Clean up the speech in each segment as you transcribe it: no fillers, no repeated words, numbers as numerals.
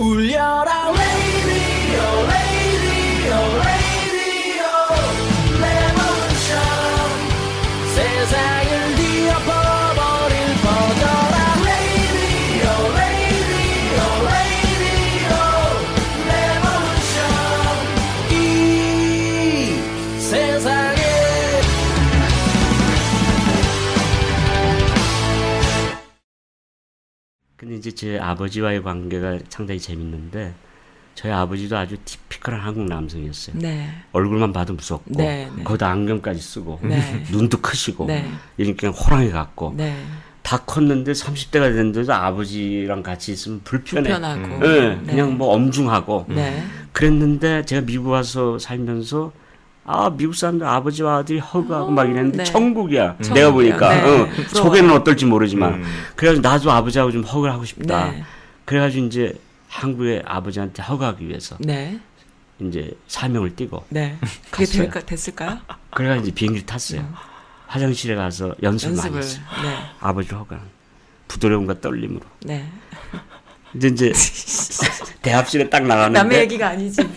울려라 레이디오 레이디오 레이디오 레볼루션 세상을 뒤엎어버릴 퍼져라 레이디오 레이디오 레이디오 레볼루션 이 세상에 근데 이제 제 아버지와의 관계가 상당히 재밌는데 저희 아버지도 아주 티피컬한 한국 남성이었어요. 네. 얼굴만 봐도 무섭고 네, 네. 거기다 안경까지 쓰고 네. 눈도 크시고 네. 이렇게 호랑이 같고 네. 다 컸는데 30대가 됐는데도 아버지랑 같이 있으면 불편하고 네. 그냥 뭐 엄중하고 네. 그랬는데 제가 미국 와서 살면서 아 미국 사람들 아버지와 아들이 허그하고 막 이랬는데 네. 천국이야. 내가 보니까 네. 속에는 어떨지 모르지만 그래가지고 나도 아버지하고 좀 허그를 하고 싶다. 네. 그래가지고 이제 한국의 아버지한테 허그하기 위해서 네. 이제 사명을 띄고 네. 그게 됐을까요? 그래가지고 이제 비행기 탔어요. 화장실에 가서 연습을 많이 했어요. 네. 아버지를 허그한 부드러움과 떨림으로. 네. 이제 대합실에 딱 나가는데 남의 얘기가 아니지.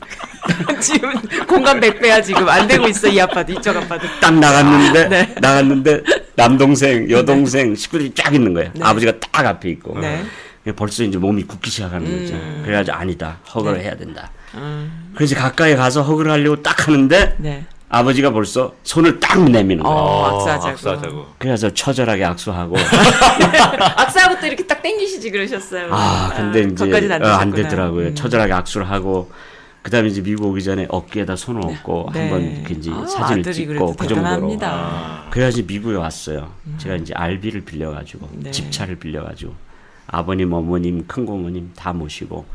지금 공감 100배야 지금 안 되고 있어 이 아파트 이쪽 아파트 딱 나갔는데 네. 나갔는데 남동생 여동생 네. 식구들이 쫙 있는 거예요. 네. 아버지가 딱 앞에 있고 네. 벌써 이제 몸이 굳기 시작하는 거죠. 그래가지고 아니다 허그를 네. 해야 된다. 그래서 가까이 가서 허그를 하려고 딱 하는데 네. 아버지가 벌써 손을 딱 내미는 거예요. 악수하자고. 그래서 처절하게 악수하고. 악수하고 또 이렇게 딱 땡기시지 그러셨어요. 아 근데 이제 안 되더라고요. 처절하게 악수를 하고. 그다음에 이제 미국 오기 전에 어깨에다 손을 얹고 네. 한번 이렇게 이제 사진을 찍고 그 정도로. 그래가지고 미국에 왔어요. 제가 이제 RV를 빌려가지고 네. 집차를 빌려가지고 아버님, 어머님, 큰 고모님 다 모시고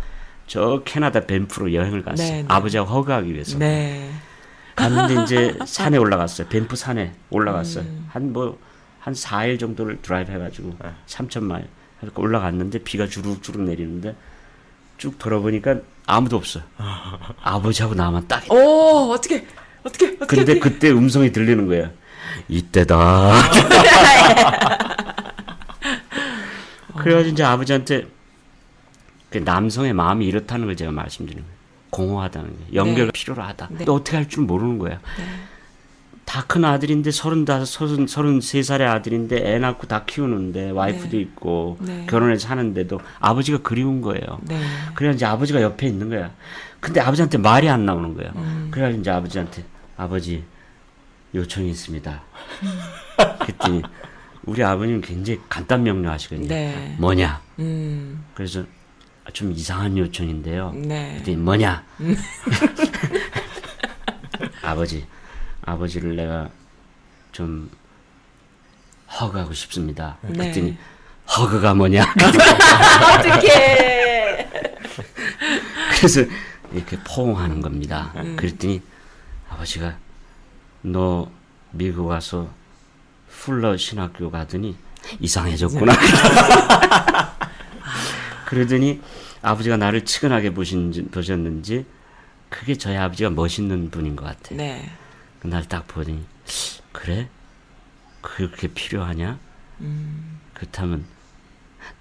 저 캐나다 밴프로 여행을 갔어요. 네, 네. 아버지하고 허그하기 위해서. 네. 갔는데 이제 산에 올라갔어요. 밴프 산에 올라갔어요. 한 4일 정도를 드라이브 해가지고 3,000마일 올라갔는데 비가 주룩주룩 내리는데 쭉 돌아보니까 아무도 없어요. 아버지하고 나만 딱. 오, 어떻게. 근데 어떡해. 그때 음성이 들리는 거예요. 이때다. 그래가지고 이제 아버지한테 그 남성의 마음이 이렇다는 걸 제가 말씀드리는 거예요. 공허하다는 게 연결이 네. 필요로 하다. 네. 또 어떻게 할 줄 모르는 거예요. 네. 다 큰 아들인데 33살의 아들인데 애 낳고 다 키우는데 와이프도 네. 있고 네. 결혼해서 사는데도 아버지가 그리운 거예요. 네. 그래서 이제 아버지가 옆에 있는 거야. 근데 아버지한테 말이 안 나오는 거예요. 그래서 이제 아버지한테 아버지 요청이 있습니다. 그랬더니 우리 아버님 굉장히 간단 명료하시거든요. 네. 뭐냐. 그래서 좀 이상한 요청인데요. 네. 그랬더니 뭐냐. 아버지를 내가 좀 허그하고 싶습니다. 네. 그랬더니 허그가 뭐냐? 어떡해. 그래서 이렇게 포옹하는 겁니다. 그랬더니 아버지가 너 미국 와서 풀러 신학교 가더니 이상해졌구나. 그러더니 아버지가 나를 측은하게 보셨는지 그게 저희 아버지가 멋있는 분인 것 같아요. 네. 날 딱 보더니 그래? 그렇게 필요하냐? 그렇다면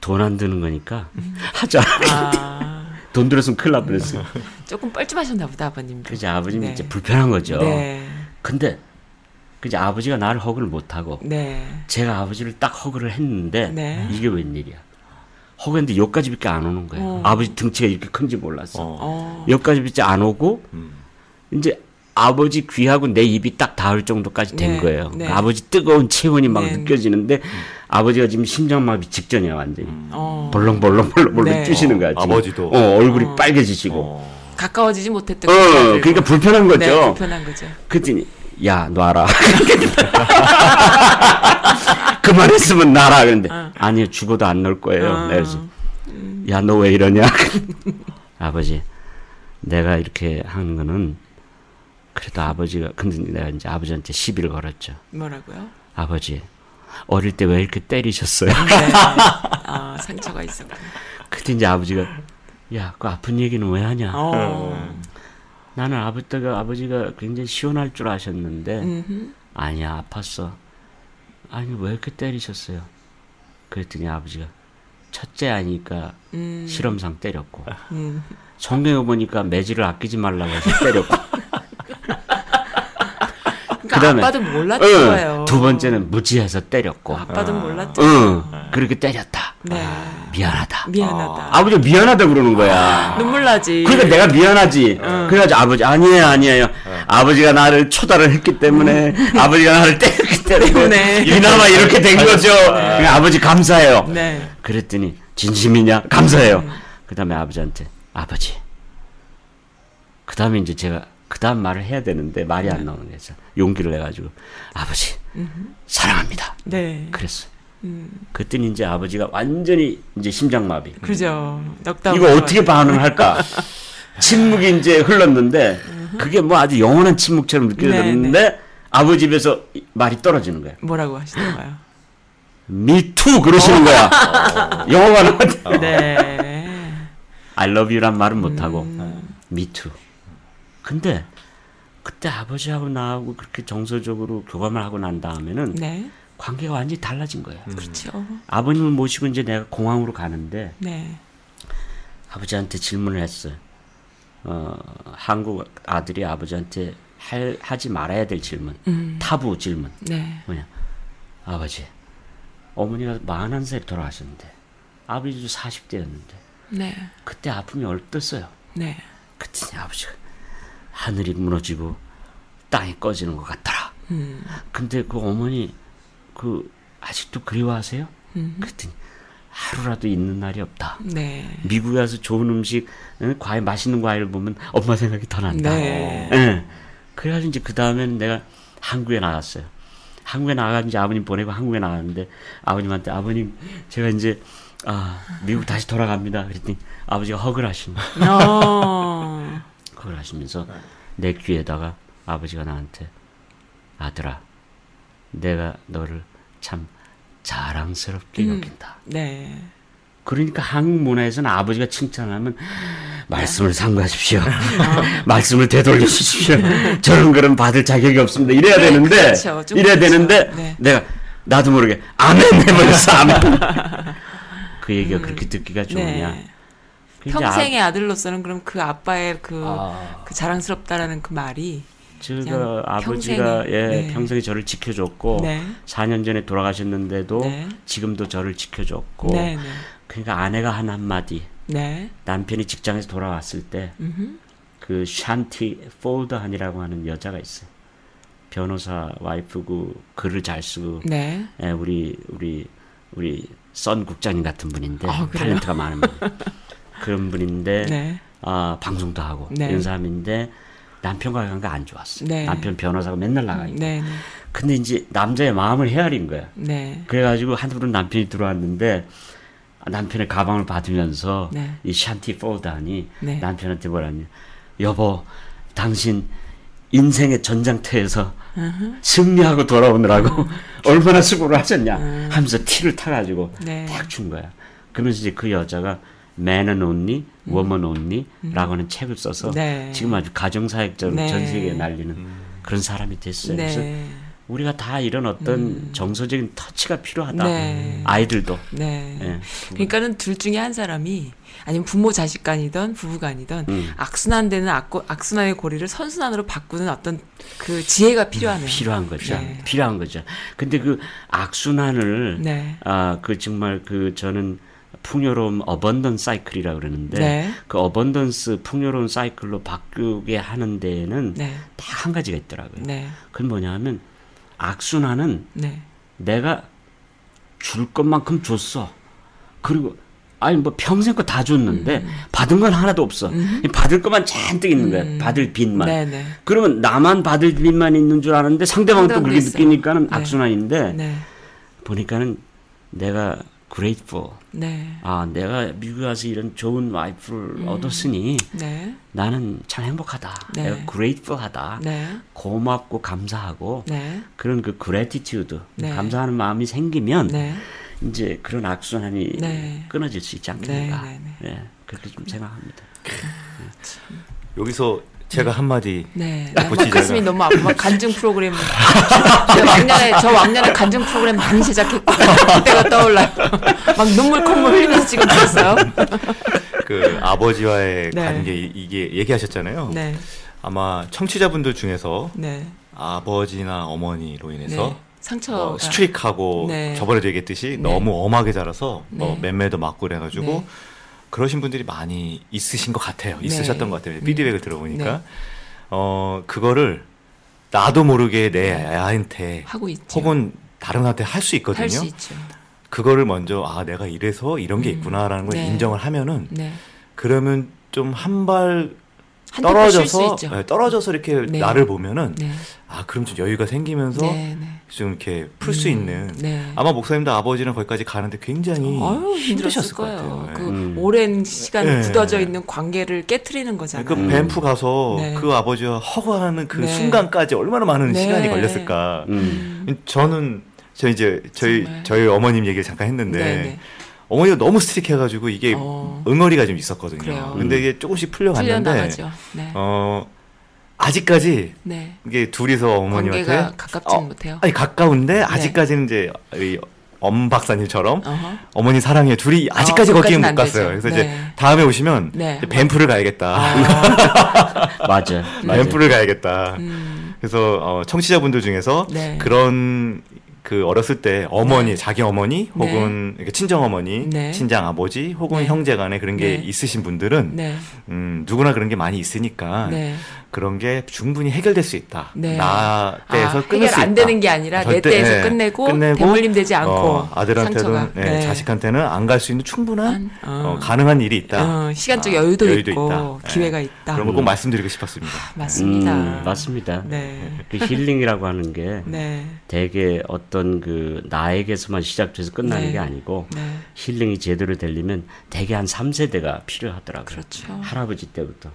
돈 안 드는 거니까 하자. 돈 들었으면 큰일 날 뻔했어요. 조금 뻘쭘하셨나 보다 아버님. 그치 아버님이 네. 이제 불편한 거죠. 네. 근데 그치 아버지가 나를 허그를 못하고 네. 제가 아버지를 딱 허그를 했는데 네. 이게 웬일이야. 허그했는데 여기까지밖에 안 오는 거예요. 아버지 등치가 이렇게 큰지 몰랐어. 여기까지밖에 안 오고 이제 아버지 귀하고 내 입이 딱 닿을 정도까지 된 네, 거예요. 네. 아버지 뜨거운 체온이 막 네, 느껴지는데 아버지가 지금 심장마비 직전이야 완전히. 벌렁벌렁 네. 뛰시는 거야. 아버지도. 얼굴이 빨개지시고. 가까워지지 못했던 거죠. 그러니까 불편한 거죠. 네, 불편한 거죠. 그랬더니 야 놔라. 그만했으면 놔라. 그런데 아니요 죽어도 안 놓을 거예요. 그래서 야 너 왜 이러냐. 아버지 내가 이렇게 하는 거는 그래도 아버지가 근데 내가 이제 아버지한테 시비를 걸었죠. 뭐라고요? 아버지 어릴 때 왜 이렇게 때리셨어요? 네. 상처가 있었구나. 그때 이제 아버지가 야, 그 아픈 얘기는 왜 하냐? 나는 아버지가 굉장히 시원할 줄 아셨는데 아니야 아팠어. 아니 왜 이렇게 때리셨어요? 그랬더니 아버지가 첫째 아니니까 실험상 때렸고 성경에 보니까 매질을 아끼지 말라고 해서 때렸고 그러니까 그다음에, 아빠도 몰랐던 거예요. 두 번째는 무지해서 때렸고 아빠도 몰랐죠. 그렇게 때렸다. 네. 미안하다. 아버지 미안하다 그러는 거야. 눈물 나지. 그러니까 내가 미안하지. 그래가지고 아버지 아니에요. 아버지가 나를 초달을 했기 때문에 아버지가 나를 때렸기 때문에 이나마 이렇게 된 거죠. 그러니까 아버지 감사해요. 네. 그랬더니 진심이냐? 감사해요. 그 다음에 아버지한테 아버지. 그 다음에 이제 제가 그 다음 말을 해야 되는데 말이 안 나오는 거죠. 용기를 내가지고 아버지 사랑합니다. 네. 그랬어요. 그랬더니 이제 아버지가 완전히 이제 심장마비. 그죠. 이거 어떻게 반응할까? 침묵이 이제 흘렀는데 그게 뭐 아주 영원한 침묵처럼 느껴졌는데 아버지 입에서 말이 떨어지는 거예요. 뭐라고 하시던가요? Me too 그러시는 거야. 영어만. 네. I love you란 말은 못하고 Me too. 근데 그때 아버지하고 나하고 그렇게 정서적으로 교감을 하고 난 다음에는 관계가 완전히 달라진 거예요. 그렇죠. 아버님을 모시고 이제 내가 공항으로 가는데 아버지한테 질문을 했어요. 한국 아들이 아버지한테 하지 말아야 될 질문, 타부 질문. 뭐냐? 아버지, 어머니가 41살에 돌아가셨는데 아버지도 40대였는데 그때 아픔이 어땠어요? 그랬더니 아버지가 하늘이 무너지고 땅이 꺼지는 것 같더라. 근데 그 어머니 아직도 그리워하세요? 그랬더니 하루라도 있는 날이 없다. 미국에 와서 좋은 음식, 과일, 맛있는 과일을 보면 엄마 생각이 더 난다. 그래가지고 이제 그 다음에는 내가 한국에 나갔어요. 한국에 나가서 이제 아버님 보내고 한국에 나갔는데 아버님한테 아버님 제가 이제 미국 다시 돌아갑니다. 그랬더니 아버지가 허그를 하시는 거예요. 허그를 하시면서 내 귀에다가 아버지가 나한테 아들아 내가 너를 참 자랑스럽게 여긴다. 그러니까 한국 문화에서는 아버지가 칭찬하면 말씀을 상고하십시오. 말씀을 되돌려 주십시오. 저런 그런 받을 자격이 없습니다. 이래야 되는데 그렇죠. 이래야 되는데 내가 나도 모르게 아멘 해버렸어. 그 얘기가 그렇게 듣기가 좋으냐. 평생의 아들로서는 그럼 그 아빠의 그 자랑스럽다라는 그 말이 제가 아버지가 평생에, 평생에 저를 지켜줬고 4년 전에 돌아가셨는데도 지금도 저를 지켜줬고 그러니까 아내가 한 한마디 남편이 직장에서 돌아왔을 때 그 샨티 폴더한이라고 하는 여자가 있어요. 변호사 와이프고 글을 잘 쓰고 우리 선 국장님 같은 분인데 탤런트가 많은 분 그런 분인데 방송도 하고 이런 사람인데 남편과 관계가 안 좋았어요. 남편 변호사가 맨날 나가니까. 근데 이제 남자의 마음을 헤아린 거야. 그래가지고 한두번 남편이 들어왔는데 남편의 가방을 받으면서 이 샨티 포단이 남편한테 뭐라니 여보 당신 인생의 전장터에서 승리하고 돌아오느라고 얼마나 수고를 하셨냐 하면서 티를 타가지고 딱 준 거야. 그러면서 이제 그 여자가 Man Only, Woman Only라고 하는 책을 써서 지금 아주 가정사역자로 전 세계에 날리는 그런 사람이 됐어요. 그래서 우리가 다 이런 어떤 정서적인 터치가 필요하다. 아이들도. 그러니까는 둘 중에 한 사람이 아니면 부모 자식 간이든 부부 간이든 악순환되는 악순환의 고리를 선순환으로 바꾸는 어떤 그 지혜가 필요하네요. 필요한 거죠. 필요한 거죠. 근데 그 악순환을 그 정말 그 저는 풍요로움 어번던스 사이클이라고 그러는데 그 어번던스 풍요로운 사이클로 바꾸게 하는 데에는 딱 한 가지가 있더라고요. 그건 뭐냐 하면 악순환은 내가 줄 것만큼 줬어. 그리고 아니 뭐 평생 거 다 줬는데 받은 건 하나도 없어. 받을 것만 잔뜩 있는 거야. 받을 빚만. 그러면 나만 받을 빚만 있는 줄 아는데 상대방은 또 그렇게 느끼니까는 악순환인데 보니까는 내가 grateful. 아, 내가 미국에 와서 이런 좋은 와이프를 얻었으니 나는 참 행복하다. 내가 grateful하다. 고맙고 감사하고 그런 그 gratitude, 감사하는 마음이 생기면 이제 그런 악순환이 끊어질 수 있지 않겠는가. 그렇게 좀 생각합니다. 여기서 제가 한마디 붙이자면 가슴이 너무 아파. 간증 프로그램 저 왕년에 간증 프로그램 많이 제작했거든요. 그때가 떠올라요. 막 눈물 콧물 흘리면서 지금 들었어요. 그 아버지와의 관계 이게 얘기하셨잖아요. 네. 아마 청취자분들 중에서 아버지나 어머니로 인해서 상처가 스트릭하고 저번에도 얘기했듯이 너무 엄하게 자라서 맴매도 맞고 그래가지고 그러신 분들이 많이 있으신 것 같아요. 있으셨던 것 같아요. 피드백을 들어보니까. 그거를 나도 모르게 내 아이한테 하고 있죠. 혹은 다른 아이한테 할 수 있거든요. 할 수 있죠. 그거를 먼저 아 내가 이래서 이런 게 있구나라는 걸 인정을 하면은 그러면 좀 한 발 떨어져서 이렇게 나를 보면은 아 그럼 좀 여유가 생기면서 좀 이렇게 풀 수 있는 아마 목사님도 아버지랑 거기까지 가는데 굉장히 힘드셨을 거예요. 것 같아요. 그 오랜 시간 굳어져 있는 관계를 깨트리는 거잖아요. 그 밴프 가서 그 아버지와 허구하는 그 순간까지 얼마나 많은 시간이 걸렸을까. 저는 저희 어머님 얘기를 잠깐 했는데 어머니가 너무 스트릭해가지고 이게 응어리가 좀 있었거든요. 그래요. 근데 이게 조금씩 풀려갔는데 아직까지 이게 둘이서 어머니한테 관계가 가깝지 못해요. 아니 가까운데 아직까지는 이제 엄 박사님처럼 어머니 사랑해 둘이 아직까지 거기는 못 갔어요. 되죠. 그래서 이제 다음에 오시면 이제 밴프를 가야겠다. 맞아. 밴프를 가야겠다. 그래서 청취자분들 중에서 그런 그 어렸을 때 어머니, 자기 어머니 혹은 친정 어머니, 친장 아버지 혹은 형제 간에 그런 게 있으신 분들은 누구나 그런 게 많이 있으니까 그런 게 충분히 해결될 수 있다. 나 때에서 끊을 수 있다. 해결 안 되는 게 아니라 내 때에서 끝내고 대물림되지 않고 아들한테는 자식한테는 안 갈 수 있는 충분한 가능한 일이 있다. 시간적 여유도 있고 있다. 기회가 있다. 그런 걸 꼭 말씀드리고 싶었습니다. 맞습니다. 맞습니다. 그 힐링이라고 하는 게 되게 어떤 그 나에게서만 시작돼서 끝나는 게 아니고 힐링이 제대로 되려면 대개 한 3세대가 필요하더라고요. 그렇죠. 할아버지 때부터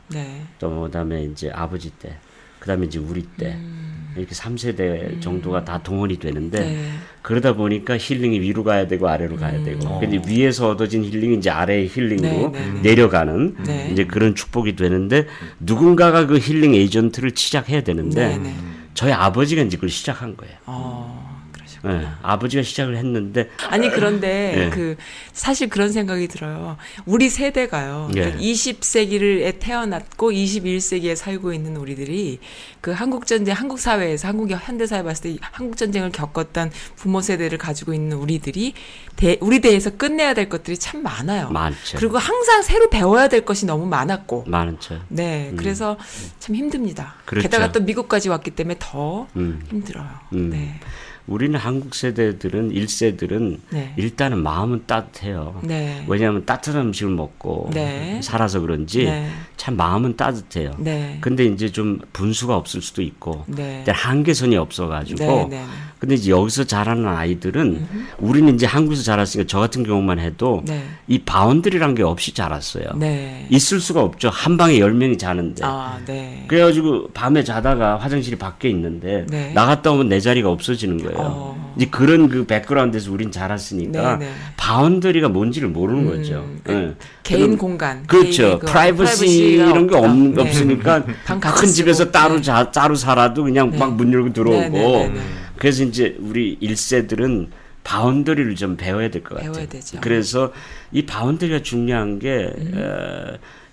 또 그다음에 이제 아버지 때, 그다음에 이제 우리 때 이렇게 3세대 정도가 다 동원이 되는데 그러다 보니까 힐링이 위로 가야 되고 아래로 가야 되고 근데 위에서 얻어진 힐링이 이제 아래의 힐링으로 내려가는 이제 그런 축복이 되는데 누군가가 그 힐링 에이전트를 시작해야 되는데 저희 아버지가 이제 그걸 시작한 거예요. 아버지가 시작을 했는데 아니 그런데 그 사실 그런 생각이 들어요. 우리 세대가요. 그러니까 20세기에 태어났고 21세기에 살고 있는 우리들이 그 한국전쟁, 한국 사회에서 한국 현대사회 봤을 때 한국전쟁을 겪었던 부모 세대를 가지고 있는 우리들이 우리 대에서 끝내야 될 것들이 참 많아요. 많죠. 그리고 항상 새로 배워야 될 것이 너무 많았고 많죠. 네, 그래서 참 힘듭니다. 그렇죠. 게다가 또 미국까지 왔기 때문에 더 힘들어요. 네. 우리는 한국 세대들은 1세들은 일단은 마음은 따뜻해요. 왜냐하면 따뜻한 음식을 먹고 살아서 그런지 참 마음은 따뜻해요. 근데 이제 좀 분수가 없을 수도 있고 한계선이 없어가지고 근데 이제 여기서 자라는 아이들은 우리는 이제 한국에서 자랐으니까 저 같은 경우만 해도 이 바운드리라는 게 없이 자랐어요. 있을 수가 없죠. 한 방에 10명이 자는데 그래가지고 밤에 자다가 화장실이 밖에 있는데 나갔다 오면 내 자리가 없어지는 거예요. 이제 그런 그 백그라운드에서 우린 자랐으니까 바운더리가 뭔지를 모르는 거죠. 개인 공간, 그렇죠. 프라이버시 이런 게 없으니까 큰 집에서 따로 살아도 그냥 막 문 열고 들어오고 그래서 이제 우리 1세들은 바운더리를 좀 배워야 될 것 같아요. 배워야 되죠. 그래서 이 바운더리가 중요한 게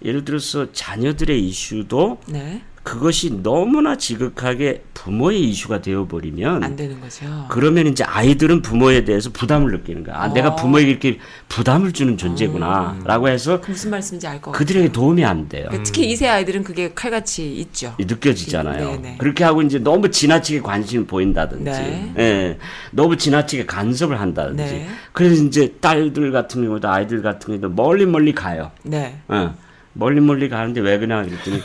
예를 들어서 자녀들의 이슈도 그것이 너무나 지극하게 부모의 이슈가 되어버리면 안 되는 거죠. 그러면 이제 아이들은 부모에 대해서 부담을 느끼는 거야. 아, 내가 부모에게 이렇게 부담을 주는 존재구나라고 해서 무슨 말씀인지 알 것 같아요. 그들에게 도움이 안 돼요. 특히 2세 아이들은 그게 칼같이 있죠. 느껴지잖아요. 그렇게 하고 이제 너무 지나치게 관심을 보인다든지, 너무 지나치게 간섭을 한다든지. 그래서 이제 딸들 같은 경우도 아이들 같은 경우도 멀리 가요. 멀리 가는데 왜 그냥 그랬더니.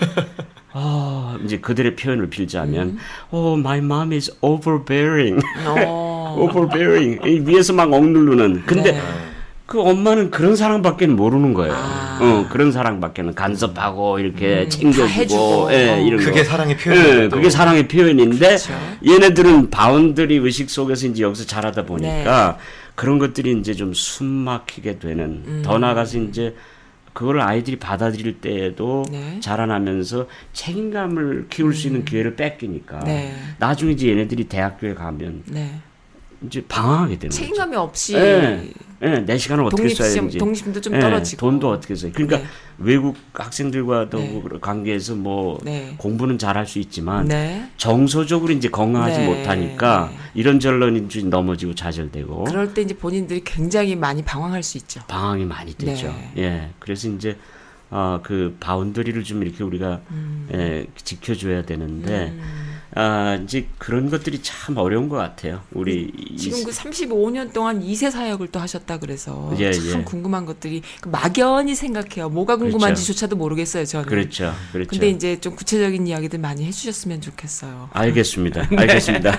이제 그들의 표현을 빌자면, my mom is overbearing. overbearing. 위에서 막 억누르는. 근데 그 엄마는 그런 사랑밖에는 모르는 거예요. 그런 사랑밖에는 간섭하고, 이렇게 챙겨주고, 이런 거. 그게 사랑의 표현이에요. 그게 사랑의 표현인데, 그렇죠. 얘네들은 바운더리 의식 속에서 이제 여기서 자라다 보니까 그런 것들이 이제 좀 숨 막히게 되는, 더 나아가서 이제 그걸 아이들이 받아들일 때에도 네. 자라나면서 책임감을 키울 수 있는 기회를 뺏기니까 네. 나중에 이제 얘네들이 대학교에 가면 네. 이제 방황하게 되는 책임감이 거죠. 없이 네. 네. 내 시간을 어떻게 써야 되는지 독립심도 좀 떨어지고 네. 돈도 어떻게 써야 그러니까 네. 외국 학생들과도 네. 관계에서 뭐 네. 공부는 잘할 수 있지만 네. 정서적으로 이제 건강하지 네. 못하니까 네. 이런저런 넘어지고 좌절되고 그럴 때 이제 본인들이 굉장히 많이 방황할 수 있죠. 방황이 많이 되죠. 네. 예, 그래서 이제 그 바운더리를 좀 이렇게 우리가 예, 지켜줘야 되는데. 이제 그런 것들이 참 어려운 것 같아요. 우리 지금 그 35년 동안 2세 사역을 또 하셨다 그래서 예, 참 예. 궁금한 것들이 막연히 생각해요. 뭐가 궁금한지조차도 모르겠어요, 저는. 그렇죠. 그렇죠. 근데 이제 좀 구체적인 이야기들 많이 해주셨으면 좋겠어요. 알겠습니다. 네. 알겠습니다.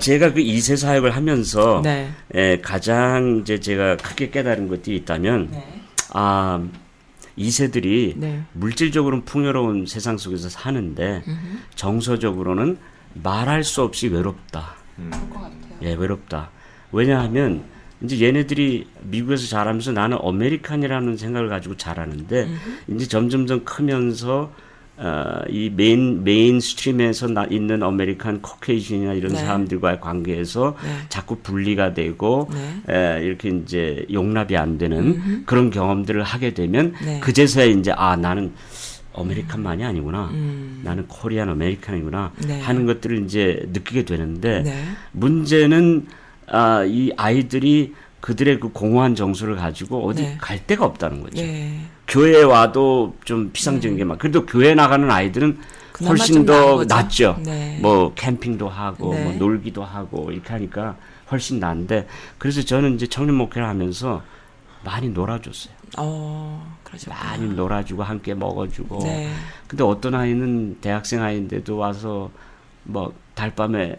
제가 그 2세 사역을 하면서 네. 예, 가장 이제 제가 크게 깨달은 것들이 있다면 네. 2세들이 네. 물질적으로는 풍요로운 세상 속에서 사는데 정서적으로는 말할 수 없이 외롭다. 그럴 것 같아요. 예, 외롭다. 왜냐하면 이제 얘네들이 미국에서 자라면서 나는 아메리칸이라는 생각을 가지고 자라는데 이제 점점점 크면서 이 메인스트림에서 있는 아메리칸 코케이션이나 이런 네. 사람들과의 관계에서 네. 자꾸 분리가 되고 네. 이렇게 이제 용납이 안 되는 그런 경험들을 하게 되면 네. 그제서야 이제 나는 아메리칸만이 아니구나. 나는 코리안 아메리칸이구나 네. 하는 것들을 이제 느끼게 되는데 네. 문제는 이 아이들이 그들의 그 공허한 정서를 가지고 어디 네. 갈 데가 없다는 거죠. 네. 교회에 와도 좀 피상적인 게 막 그래도 교회 나가는 아이들은 훨씬 더 낫죠. 네. 뭐 캠핑도 하고 네. 뭐 놀기도 하고 이렇게 하니까 훨씬 나은데 그래서 저는 이제 청년 목회를 하면서 많이 놀아줬어요. 그러셨구나. 많이 놀아주고 함께 먹어주고. 네. 근데 어떤 아이는 대학생 아이인데도 와서 뭐 달밤에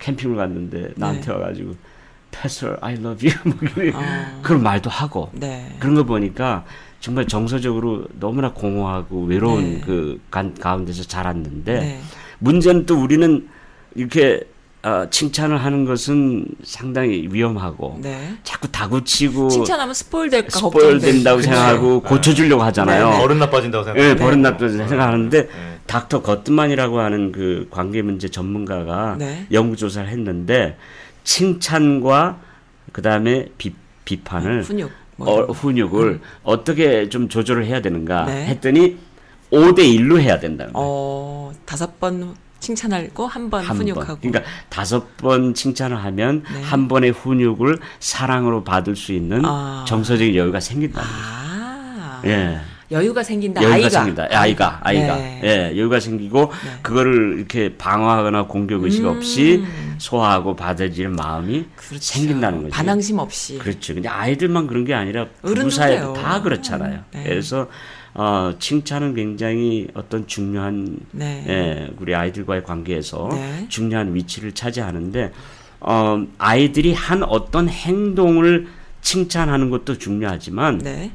캠핑을 갔는데 나한테 네. 와가지고. Pastor, I love you. 그런 말도 하고 네. 그런 거 보니까 정말 정서적으로 너무나 공허하고 외로운 네. 그 가운데서 자랐는데 네. 문제는 또 우리는 이렇게 칭찬을 하는 것은 상당히 위험하고 네. 자꾸 다구치고 칭찬하면 스포일될까 스포일된다고 생각하고 그치. 고쳐주려고 하잖아요. 네. 버릇 나빠진다고 생각해요. 네, 버릇 나빠진다고 생각하는데 네. 닥터 거트만이라고 하는 그 관계 문제 전문가가 네. 연구 조사를 했는데 칭찬과 그다음에 비판을 훈육을 어떻게 좀 조절을 해야 되는가 네. 했더니 5대 1로 해야 된다는 거예요. 5번 칭찬할 거 1번 훈육하고. 그러니까 5번 칭찬을 하면 네. 1번의 훈육을 사랑으로 받을 수 있는 정서적인 여유가 생긴다는 거예요. 예. 여유가 생긴다. 아이가 네. 예, 여유가 생기고 네. 그거를 이렇게 방어하거나 공격 의식 없이 소화하고 받아들일 마음이 그렇죠. 생긴다는 거죠. 반항심 없이. 그렇죠. 근데 아이들만 그런 게 아니라 부부 사이도 다 그렇잖아요. 네. 그래서 칭찬은 굉장히 어떤 중요한 네. 예, 우리 아이들과의 관계에서 네. 중요한 위치를 차지하는데 아이들이 한 어떤 행동을 칭찬하는 것도 중요하지만. 네.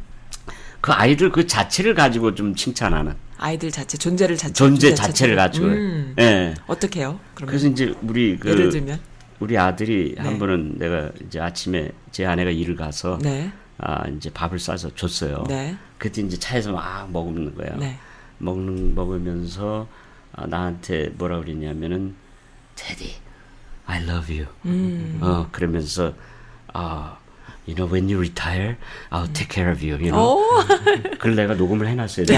그 아이들 그 자체를 가지고 좀 칭찬하는. 아이들 자체, 존재 자체를 가지고. 예. 어떻게 해요? 그래서 이제 우리 예를 들면? 우리 아들이 네. 한 번은 내가 이제 아침에 제 아내가 일을 가서 네. 이제 밥을 싸서 줬어요. 네. 그때 이제 차에서 막 먹는 거예요. 네. 먹으면서 나한테 뭐라 그랬냐면은 테디, I love you. 그러면서 You know, when you retire, I'll take care of you. You know. 그걸 내가 녹음을 해놨어야 돼.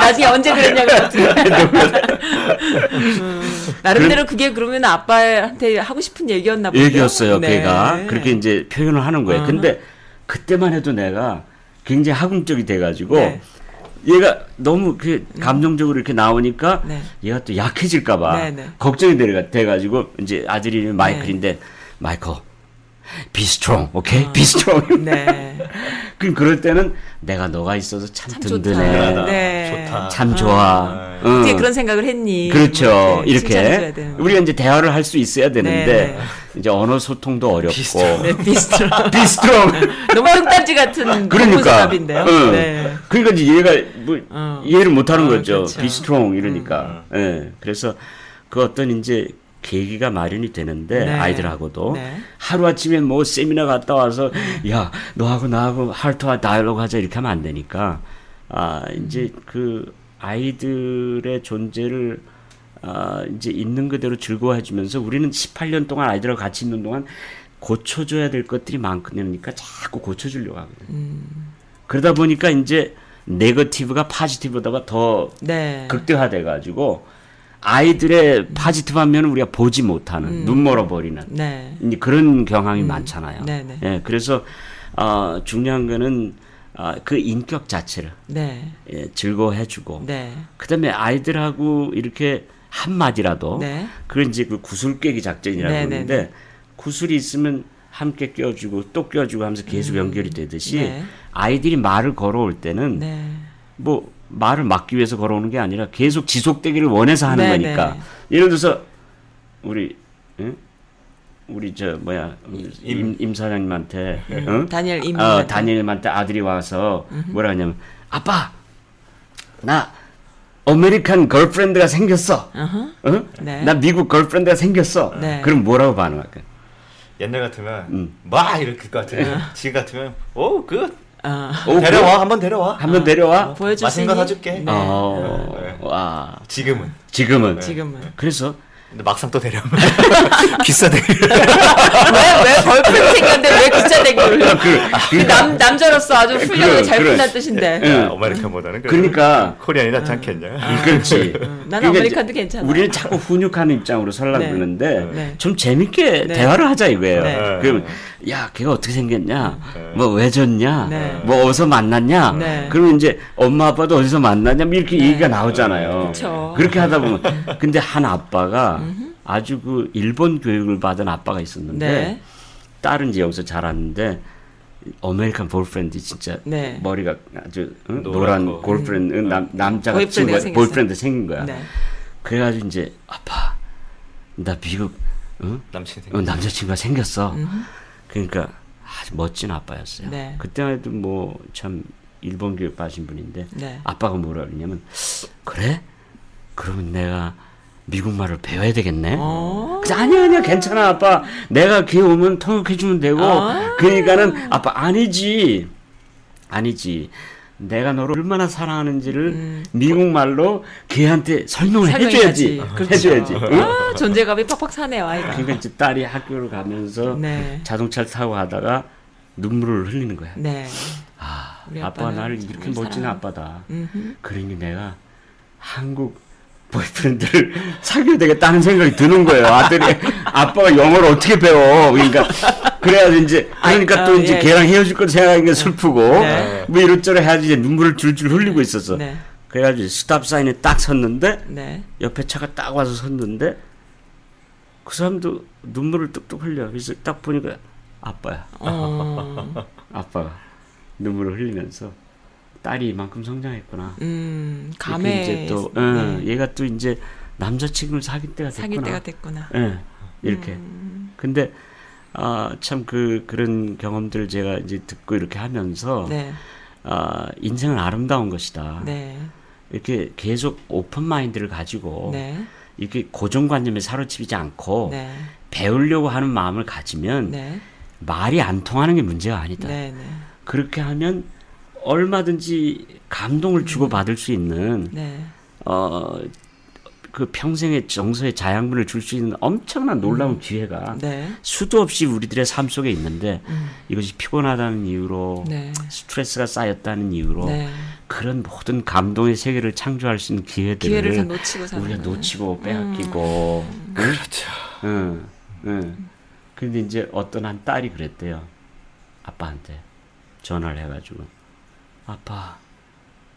나중에 언제 그랬냐고. 나름대로 그게 그러면 아빠한테 하고 싶은 얘기였나 보죠. 얘기였어요, 네. 걔가. 그렇게 이제 표현을 하는 거예요. 근데 그때만 해도 내가 굉장히 하궁적이 돼가지고 네. 얘가 너무 그 감정적으로 이렇게 나오니까 네. 얘가 또 약해질까봐 네, 네. 걱정이 돼가지고 이제 아들이 이름이 마이클인데 네. 마이클. Be strong, okay? Be strong. 네. 그럼 그럴 때는 내가 너가 있어서 참 든든해. 네. 좋다. 참 좋아. 어떻게 그런 생각을 했니? 그렇죠. 네, 이렇게 우리가 이제 대화를 할 수 있어야 되는데 네. 이제 언어 소통도 어렵고. Be strong. 너무 뚱딴지 같은 대답인데요. 네. 그러니까 이제 얘가 뭐 이해를 못하는 거죠. 그렇죠. Be strong 이러니까. 예. 네. 그래서 그 어떤 이제 계기가 마련이 되는데, 네. 아이들하고도. 네. 하루아침에 뭐 세미나 갔다 와서, 야, 너하고 나하고 하트와 다이얼로그 하자 이렇게 하면 안 되니까, 아, 이제 그 아이들의 존재를, 아, 이제 있는 그대로 즐거워해주면서 우리는 18년 동안 아이들하고 같이 있는 동안 고쳐줘야 될 것들이 많으니까 자꾸 고쳐주려고 하거든요. 그러다 보니까 이제 네거티브가 파지티브보다 더 네. 극대화돼가지고 아이들의 파지티브한 면은 우리가 보지 못하는 눈 멀어버리는 네. 그런 경향이 많잖아요. 네네. 예, 그래서 중요한 거는 그 인격 자체를 네. 예, 즐거워해주고 네. 그다음에 아이들하고 이렇게 한 마디라도 네. 그걸 이제 그 구슬 꿰기 작전이라고 하는데 구슬이 있으면 함께 껴주고 또 껴주고 하면서 계속 연결이 되듯이 네. 아이들이 말을 걸어올 때는 네. 뭐 말을 막기 위해서 걸어오는 게 아니라 계속 지속되기를 원해서 하는 네, 거니까 네. 예를 들어서 우리 응? 우리 저 뭐야 임 사장님한테 응? 다니엘한테 아들이 와서 뭐라 하냐면 아빠 나 아메리칸 걸프렌드가 생겼어 응? 네. 나 미국 걸프렌드가 생겼어 네. 그럼 뭐라고 반응할까? 옛날 같으면 막 이렇게 것 같은데 지금 같으면 오 굿 데려와 한번 데려와 보여줄 맛있는 거 사줄게 네. 와 지금은 네. 그래서 근데 막상 또 데려오면 기싸대기 왜 걸프렌드 생겼는데 왜 기싸대기를 남자로서 아주 훌륭하게 잘 푼다는 뜻인데 아메리칸보다는 그러니까 코리안이 낫지 않겠냐 그렇지 나는 아메리칸도 괜찮아 우리는 자꾸 훈육하는 입장으로 설라고 그러는데 네. 좀 재밌게 네. 대화를 하자 이거예요 네. 그럼 야 걔가 어떻게 생겼냐 뭐 왜 졌냐 네. 뭐 어디서 만났냐 네. 그러면 이제 엄마 아빠도 어디서 만났냐 이렇게 네. 얘기가 나오잖아요 그쵸. 그렇게 하다 보면 근데 한 아빠가 아주 그 일본 교육을 받은 아빠가 있었는데 네. 딸은 이제 여기서 자랐는데 아메리칸 볼프렌드 진짜 네. 머리가 아주 응? 노란 볼프렌드 남자가 볼프렌드 생긴 거야. 네. 그래가지고 이제 아빠 나 미국 응? 남자친구가 생겼어. 그러니까 아주 멋진 아빠였어요. 네. 그때만 해도 뭐 참 일본 교육 받으신 분인데 네. 아빠가 뭐라 그러냐면 그래? 그러면 내가 미국말을 배워야 되겠네. 아니야 괜찮아 아빠. 내가 기회 오면 통역해주면 되고. 그러니까는 아빠 아니지. 내가 너를 얼마나 사랑하는지를 미국말로 걔한테 설명을 해줘야지. 그렇죠. 응? 존재감이 팍팍 사네요 아이가. 그러니까 이제 딸이 학교를 가면서 네. 자동차를 타고 가다가 눈물을 흘리는 거야. 네. 아 아빠 나를 이렇게 멋진 아빠다. 그러니 내가 한국 보이프렌드를 사귀어야 되겠다는 생각이 드는 거예요. 아들이 아빠가 영어를 어떻게 배워? 그러니까 그래야지 이제 그러니까 또 이제 걔랑 헤어질 걸 생각하니까 슬프고 네. 뭐 이럴저럴 해야지 이제 눈물을 줄줄 흘리고 있었어. 네. 그래가지고 스탑 사인에 딱 섰는데 네. 옆에 차가 딱 와서 섰는데 그 사람도 눈물을 뚝뚝 흘려. 그래서 딱 보니까 아빠야. 아빠가 눈물을 흘리면서. 딸이 이만큼 성장했구나. 감회. 이제 또 네. 얘가 또 이제 남자친구를 사귈 때가 됐구나. 네, 이렇게. 근데 참 그런 경험들을 제가 이제 듣고 이렇게 하면서 네. 인생은 아름다운 것이다. 네. 이렇게 계속 오픈 마인드를 가지고 네. 이렇게 고정관념에 사로잡히지 않고 네. 배우려고 하는 마음을 가지면 네. 말이 안 통하는 게 문제가 아니다. 네, 네. 그렇게 하면. 얼마든지 감동을 주고받을 수 있는 네. 그 평생의 정서의 자양분을 줄 수 있는 엄청난 놀라운 기회가 네. 수도 없이 우리들의 삶 속에 있는데 이것이 피곤하다는 이유로 네. 스트레스가 쌓였다는 이유로 네. 그런 모든 감동의 세계를 창조할 수 있는 기회들을 우리가 놓치고 빼앗기고 그렇죠. 근데 이제 어떤 한 딸이 그랬대요. 아빠한테 전화를 해가지고 아빠,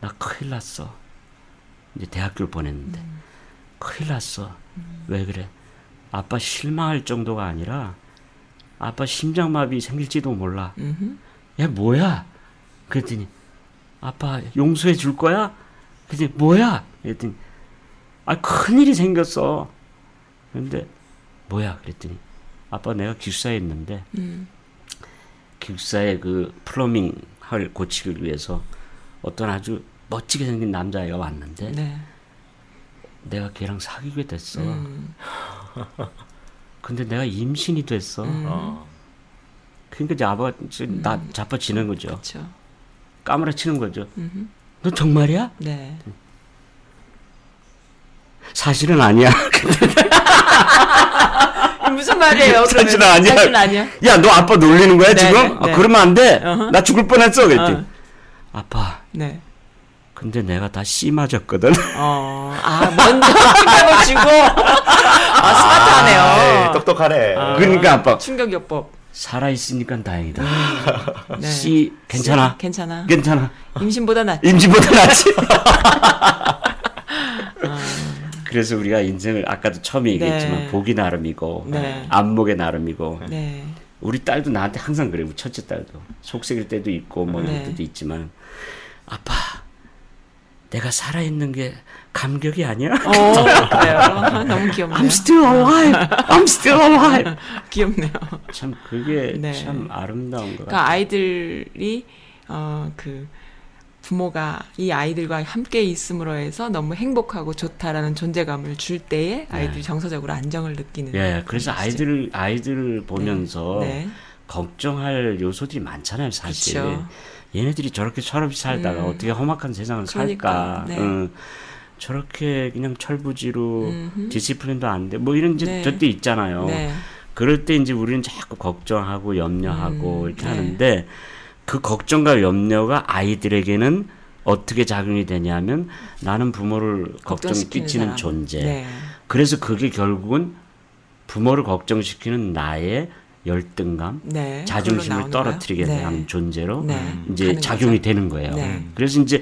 나 큰일 났어. 이제 대학교를 보냈는데. 큰일 났어. 왜 그래? 아빠 실망할 정도가 아니라 아빠 심장마비 생길지도 몰라. 야, 뭐야? 그랬더니 아빠 용서해 줄 거야? 그랬더니 뭐야? 그랬더니 아, 큰일이 생겼어. 그런데 뭐야? 그랬더니 아빠 내가 기숙사에 있는데 기숙사에 그 플러밍 헐 고치기 위해서 어떤 아주 멋지게 생긴 남자애가 왔는데 네. 내가 걔랑 사귀게 됐어. 근데 내가 임신이 됐어. 그러니까 이제 아버지가 자빠지는 거죠. 그렇죠. 까무라치는 거죠. 너 정말이야? 네. 사실은 아니야. 무슨 말이에요? 사실은 아니야. 사실은 아니야. 야, 너 아빠 놀리는 거야, 네, 지금? 네, 네. 아, 그러면 안 돼. 어허. 나 죽을 뻔했어. 그랬지. 아빠. 네. 근데 내가 다 씨 맞았거든. 먼저 생각해보시고. 스마트하네요. 네, 똑똑하네. 그러니까 아빠. 충격요법. 살아있으니까 다행이다. 네. 씨, 괜찮아. 씨, 괜찮아. 괜찮아. 임신보다 낫지. 임신보다 낫지. 그래서 우리가 인생을 아까도 처음에 얘기했지만 네. 복이 나름이고 네. 안목의 나름이고 네. 우리 딸도 나한테 항상 그래. 우리 첫째 딸도 속삭일 때도 있고 뭐 이런 때도 있지만 아빠 내가 살아있는 게 감격이 아니야? 그래요. 너무 귀엽네요. I'm still alive. I'm still alive. 귀엽네요. 참 그게 네. 참 아름다운 거 같아요. 그러니까 아이들이 그 부모가 이 아이들과 함께 있음으로 해서 너무 행복하고 좋다라는 존재감을 줄 때에 아이들이 네. 정서적으로 안정을 느끼는. 예, 그래서 아이들을 보면서 네. 네. 걱정할 요소들이 많잖아요, 사실. 그쵸. 얘네들이 저렇게 철없이 살다가 어떻게 험악한 세상을 그러니까, 살까. 네. 저렇게 그냥 철부지로 디시플린도 안 돼. 뭐 이런 이제 네. 저때 있잖아요. 네. 그럴 때 이제 우리는 자꾸 걱정하고 염려하고 이렇게 네. 하는데 그 걱정과 염려가 아이들에게는 어떻게 작용이 되냐면 나는 부모를 걱정이 끼치는 사람. 존재. 네. 그래서 그게 결국은 부모를 걱정시키는 나의 열등감, 네, 자존심을 떨어뜨리게 네. 되는 존재로 네. 이제 작용이 거죠. 되는 거예요. 네. 그래서 이제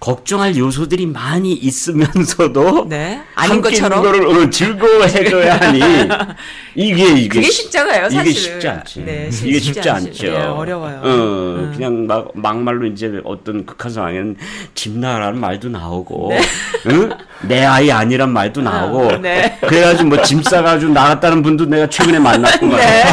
걱정할 요소들이 많이 있으면서도 네. 아닌 것처럼 그거를 즐거워해줘야 하니 이게 쉽잖아요. 사실은. 이게 쉽지 않지. 네, 이게 쉽지 않죠. 네, 어려워요. 그냥 막말로 이제 어떤 극한 상황에는 집 나가라는 말도 나오고 네. 응? 내 아이 아니란 말도 나오고 네. 그래가지고 뭐 짐 싸가지고 나갔다는 분도 내가 최근에 만났구만. 네.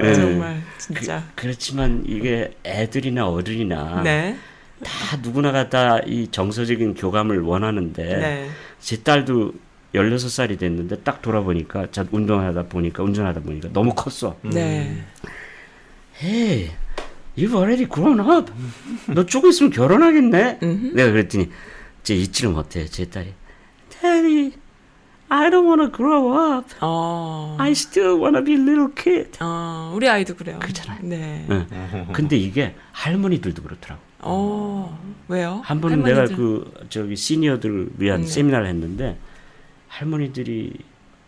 네. 정말. 진짜. 그렇지만 이게 애들이나 어른이나 네. 다 누구나가 다 이 정서적인 교감을 원하는데 네. 제 딸도 16살이 됐는데 딱 돌아보니까 운전하다 보니까 너무 컸어. 네. Hey, you've already grown up. 너 조금 있으면 결혼하겠네. 내가 그랬더니 제 잊지를 못해. 제 딸이 Daddy, I don't want to grow up. I still want to be a little kid. 우리 아이도 그래요. 그렇잖아요. 네. 네. 근데 이게 할머니들도 그렇더라고. 왜요? 한 번은 할머니들. 내가 시니어들 위한 네. 세미나를 했는데 할머니들이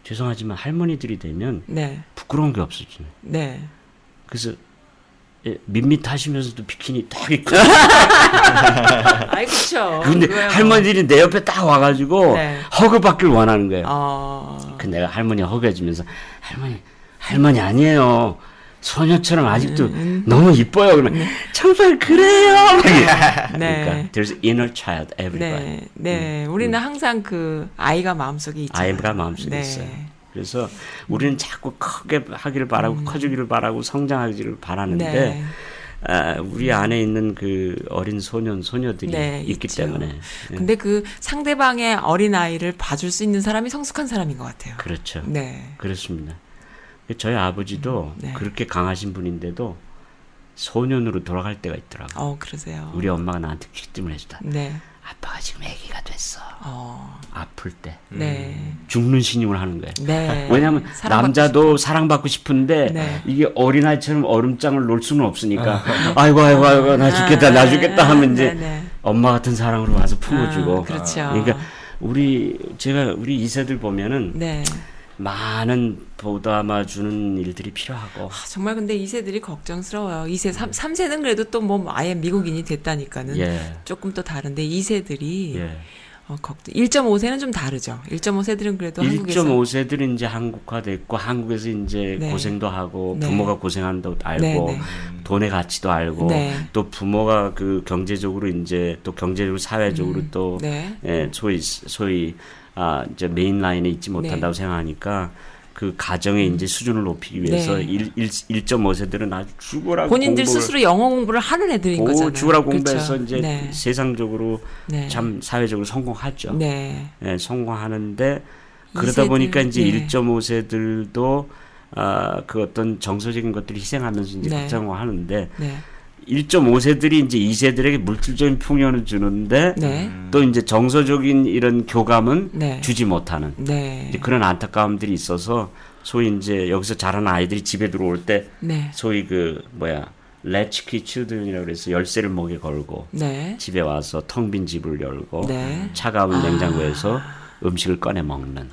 죄송하지만 할머니들이 되면 네. 부끄러운 게 없어지네. 네. 그래서 밋밋하시면서도 비키니 딱 입고. 아이, 그쵸. 근데 그거요. 할머니들이 내 옆에 딱 와가지고 네. 허그받길 원하는 거예요. 근데 내가 할머니 허그해주면서, 할머니 아니에요. 소녀처럼 아직도 너무 이뻐요. 그러면, 정말 그래요. 네. 그러니까, there's inner child, everybody. 네. 네. 우리는 항상 그 아이가 마음속에 있잖아요. 아이가 마음속에 네. 있어요. 그래서 우리는 자꾸 크게 하기를 바라고 커지기를 바라고 성장하기를 바라는데 네. 우리 안에 있는 그 어린 소녀들이 네, 있기 있죠. 때문에. 근데 그 상대방의 어린 아이를 봐줄 수 있는 사람이 성숙한 사람인 것 같아요. 그렇죠. 네, 그렇습니다. 저희 아버지도 네. 그렇게 강하신 분인데도 소년으로 돌아갈 때가 있더라고요. 그러세요. 우리 엄마가 나한테 귀띔을 해주다. 네. 아빠가 지금 아기가 됐어. 아플 때. 네. 죽는 신임을 하는 거예요. 네. 왜냐하면 남자도 사랑받고 싶은데 네. 이게 어린아이처럼 얼음장을 놓을 수는 없으니까 아이고 나 죽겠다 하면 이제 네. 엄마 같은 사랑으로 와서 품어주고. 그렇죠. 그러니까 제가 우리 2세들 보면은 네. 많은 보담아주는 일들이 필요하고. 정말 근데 2세들이 걱정스러워요. 2세, 3세는 그래도 또 뭐 아예 미국인이 됐다니까는 예. 조금 또 다른데 2세들이 예. 1.5세는 좀 다르죠. 1.5세들은 그래도 한국에서 1.5세들은 이제 한국화됐고 한국에서 이제 네. 고생도 하고 부모가 네. 고생한다고 알고 네. 돈의 가치도 알고 네. 또 부모가 그 경제적으로 이제 또 경제적으로 사회적으로 또 네. 예, 소위 이제 메인 라인에 있지 못한다고 네. 생각하니까 그 가정의 이제 수준을 높이기 위해서 네. 1.5세들은 아주 죽어라 본인들 스스로 영어 공부를 하는 애들인 거잖아요. 죽어라 공부해서 그렇죠. 이제 네. 세상적으로 네. 참 사회적으로 성공하죠. 네. 네, 성공하는데 그러다 2세들, 보니까 이제 네. 1.5세들도 그 어떤 정서적인 것들을 희생하면서 이제 극장화하는데 네. 1.5세들이 이제 2세들에게 물질적인 풍요를 주는데 네. 또 이제 정서적인 이런 교감은 네. 주지 못하는 네. 그런 안타까움들이 있어서 소위 이제 여기서 자란 아이들이 집에 들어올 때 네. 소위 그 latchkey children이라고 그래서 열쇠를 목에 걸고 네. 집에 와서 텅 빈 집을 열고 네. 차가운 냉장고에서 음식을 꺼내 먹는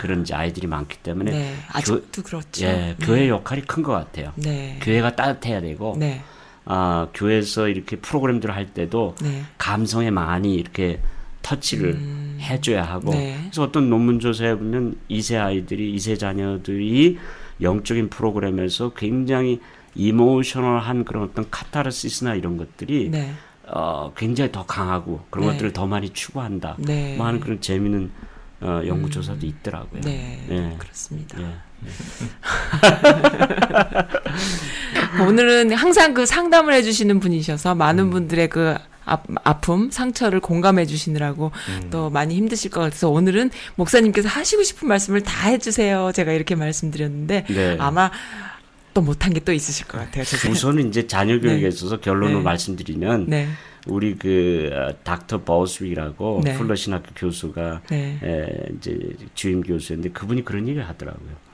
그런 이제 아이들이 많기 때문에 네. 아직도 그렇죠. 예, 교회 역할이 큰 것 같아요. 네. 교회가 따뜻해야 되고. 네. 교회에서 이렇게 프로그램들을 할 때도 네. 감성에 많이 이렇게 터치를 해줘야 하고 네. 그래서 어떤 논문 조사에 보면 2세 아이들이 2세 자녀들이 영적인 프로그램에서 굉장히 이모셔널한 그런 어떤 카타르시스나 이런 것들이 네. 굉장히 더 강하고 그런 네. 것들을 더 많이 추구한다 네. 뭐 하는 그런 재미있는 연구 조사도 있더라고요. 네, 네. 그렇습니다. 네. 오늘은 항상 그 상담을 해주시는 분이셔서 많은 분들의 그 아픔, 상처를 공감해 주시느라고 또 많이 힘드실 것 같아서 오늘은 목사님께서 하시고 싶은 말씀을 다 해주세요. 제가 이렇게 말씀드렸는데 네. 아마 또 못한 게 또 있으실 것 같아요. 우선은 이제 자녀 교육에 네. 있어서 결론을 네. 말씀드리면 네. 우리 그 닥터 버스위라고 네. 풀러 신학교 교수가 네. 이제 주임 교수였는데 그분이 그런 얘기를 하더라고요.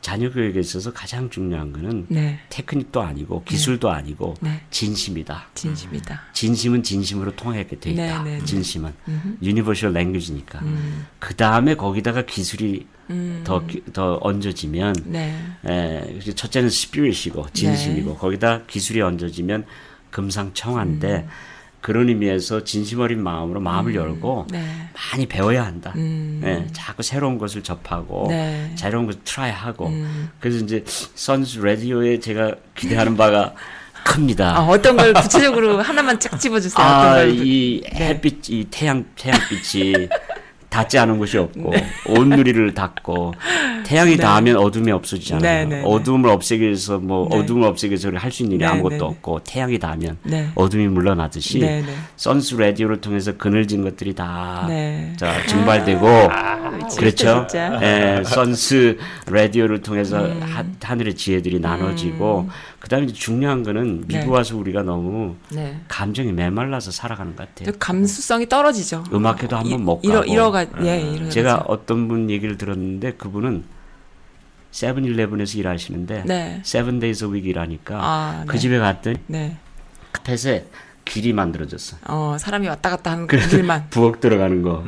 자녀 교육에 있어서 가장 중요한 거는 네. 테크닉도 아니고 기술도 네. 아니고 네. 진심이다. 진심이다. 진심은 진심으로 통하게 돼 있다. 네, 네, 진심은 유니버셜 랭귀지니까. 그 다음에 거기다가 기술이 더 얹어지면 네. 첫째는 스피릿이고 진심이고 네. 거기다 기술이 얹어지면 금상첨화인데 그런 의미에서 진심 어린 마음으로 마음을 열고 네. 많이 배워야 한다. 네, 자꾸 새로운 것을 접하고 네. 새로운 것을 트라이하고 그래서 이제 선즈 라디오에 제가 기대하는 바가 큽니다. 아, 어떤 걸 구체적으로 하나만 쫙 집어주세요. 이 햇빛, 이 태양빛이 닿지 않은 곳이 없고 네. 온 누리를 닦고 태양이 네. 닿으면 어둠이 없어지잖아요. 네, 네, 어둠을 없애기 위해서 네. 어둠을 없애기 위해서 할 수 있는 일이 네, 아무것도 네, 없고 태양이 닿으면 네. 어둠이 물러나듯이 네, 네. 선스 라디오를 통해서 그늘진 것들이 다 네. 증발되고 그렇죠. 네, 선스 라디오를 통해서 하늘의 지혜들이 나눠지고 그다음에 이제 중요한 거는 미국 와서 네. 우리가 너무 네. 감정이 메말라서 살아가는 것 같아요. 감수성이 떨어지죠. 음악회도 한번 못 가고. 예, 제가 어떤 분 얘기를 들었는데 그분은 7-11에서 일하시는데 네. 7 days a week 일하니까 그 네. 집에 갔더니 네. 카펫에 길이 만들어졌어. 사람이 왔다 갔다 하는 길만. 부엌 들어가는 거,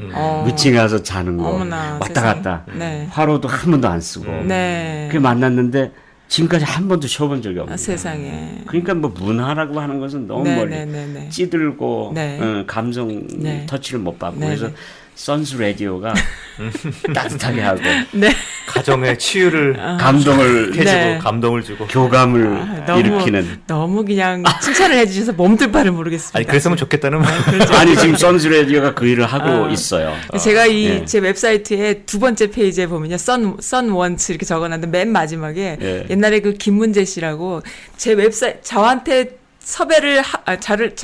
미팅 가서 자는 거, 어머나, 왔다 세상에. 갔다. 네. 화로도 한 번도 안 쓰고. 네. 그게 만났는데 지금까지 한 번도 쉬어본 적이 없어요. 세상에. 그러니까 문화라고 하는 것은 너무 네, 멀리 네, 네, 네. 찌들고 네. 감성 네. 터치를 못 받고 네, 그래서. 네. 선스 라디오가 따뜻하게 하고 네. 가정의 치유를 감동을 해주고 네. 감동을 주고 교감을 일으키는 너무 그냥 칭찬을 해주셔서 몸둘 바를 모르겠습니다. 아니 그랬으면 좋겠다는 말. 아니 지금 선스 라디오가 그 일을 하고 있어요. 제가 제 웹사이트에 2번째 페이지에 보면요, 선 원츠 이렇게 적어놨는데 맨 마지막에 네. 옛날에 그 김문재 씨라고 제 웹사이트 저한테 섭외를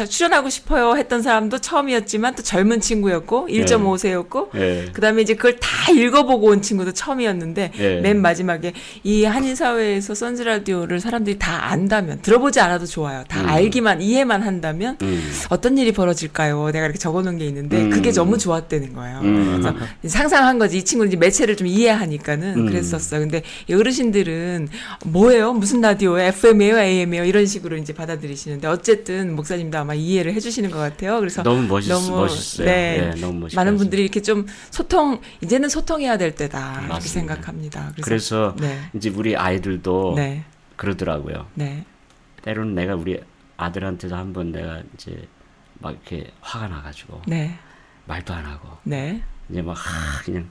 출연하고 싶어요 했던 사람도 처음이었지만 또 젊은 친구였고 1.5세였고 예. 그다음에 이제 그걸 다 읽어보고 온 친구도 처음이었는데 예. 맨 마지막에 이 한인사회에서 선즈라디오를 사람들이 다 안다면 들어보지 않아도 좋아요. 다 알기만 이해만 한다면 어떤 일이 벌어질까요? 내가 이렇게 적어놓은 게 있는데 그게 너무 좋았다는 거예요. 그래서 상상한 거지. 이 친구는 이제 매체를 좀 이해하니까는 그랬었어요. 근데 이 어르신들은 뭐예요? 무슨 라디오예요? FM이에요? AM이에요? 이런 식으로 이제 받아들이시는 근데 어쨌든 목사님도 아마 이해를 해주시는 것 같아요. 그래서 너무 멋있어요. 네, 네, 너무 멋있어요. 많은 분들이 이렇게 좀 이제는 소통해야 될 때다 이렇게 생각합니다. 그래서 네. 이제 우리 아이들도 네. 그러더라고요. 네. 때로는 내가 우리 아들한테도 한번 내가 이제 막 이렇게 화가 나가지고 네. 말도 안 하고 네. 이제 막 그냥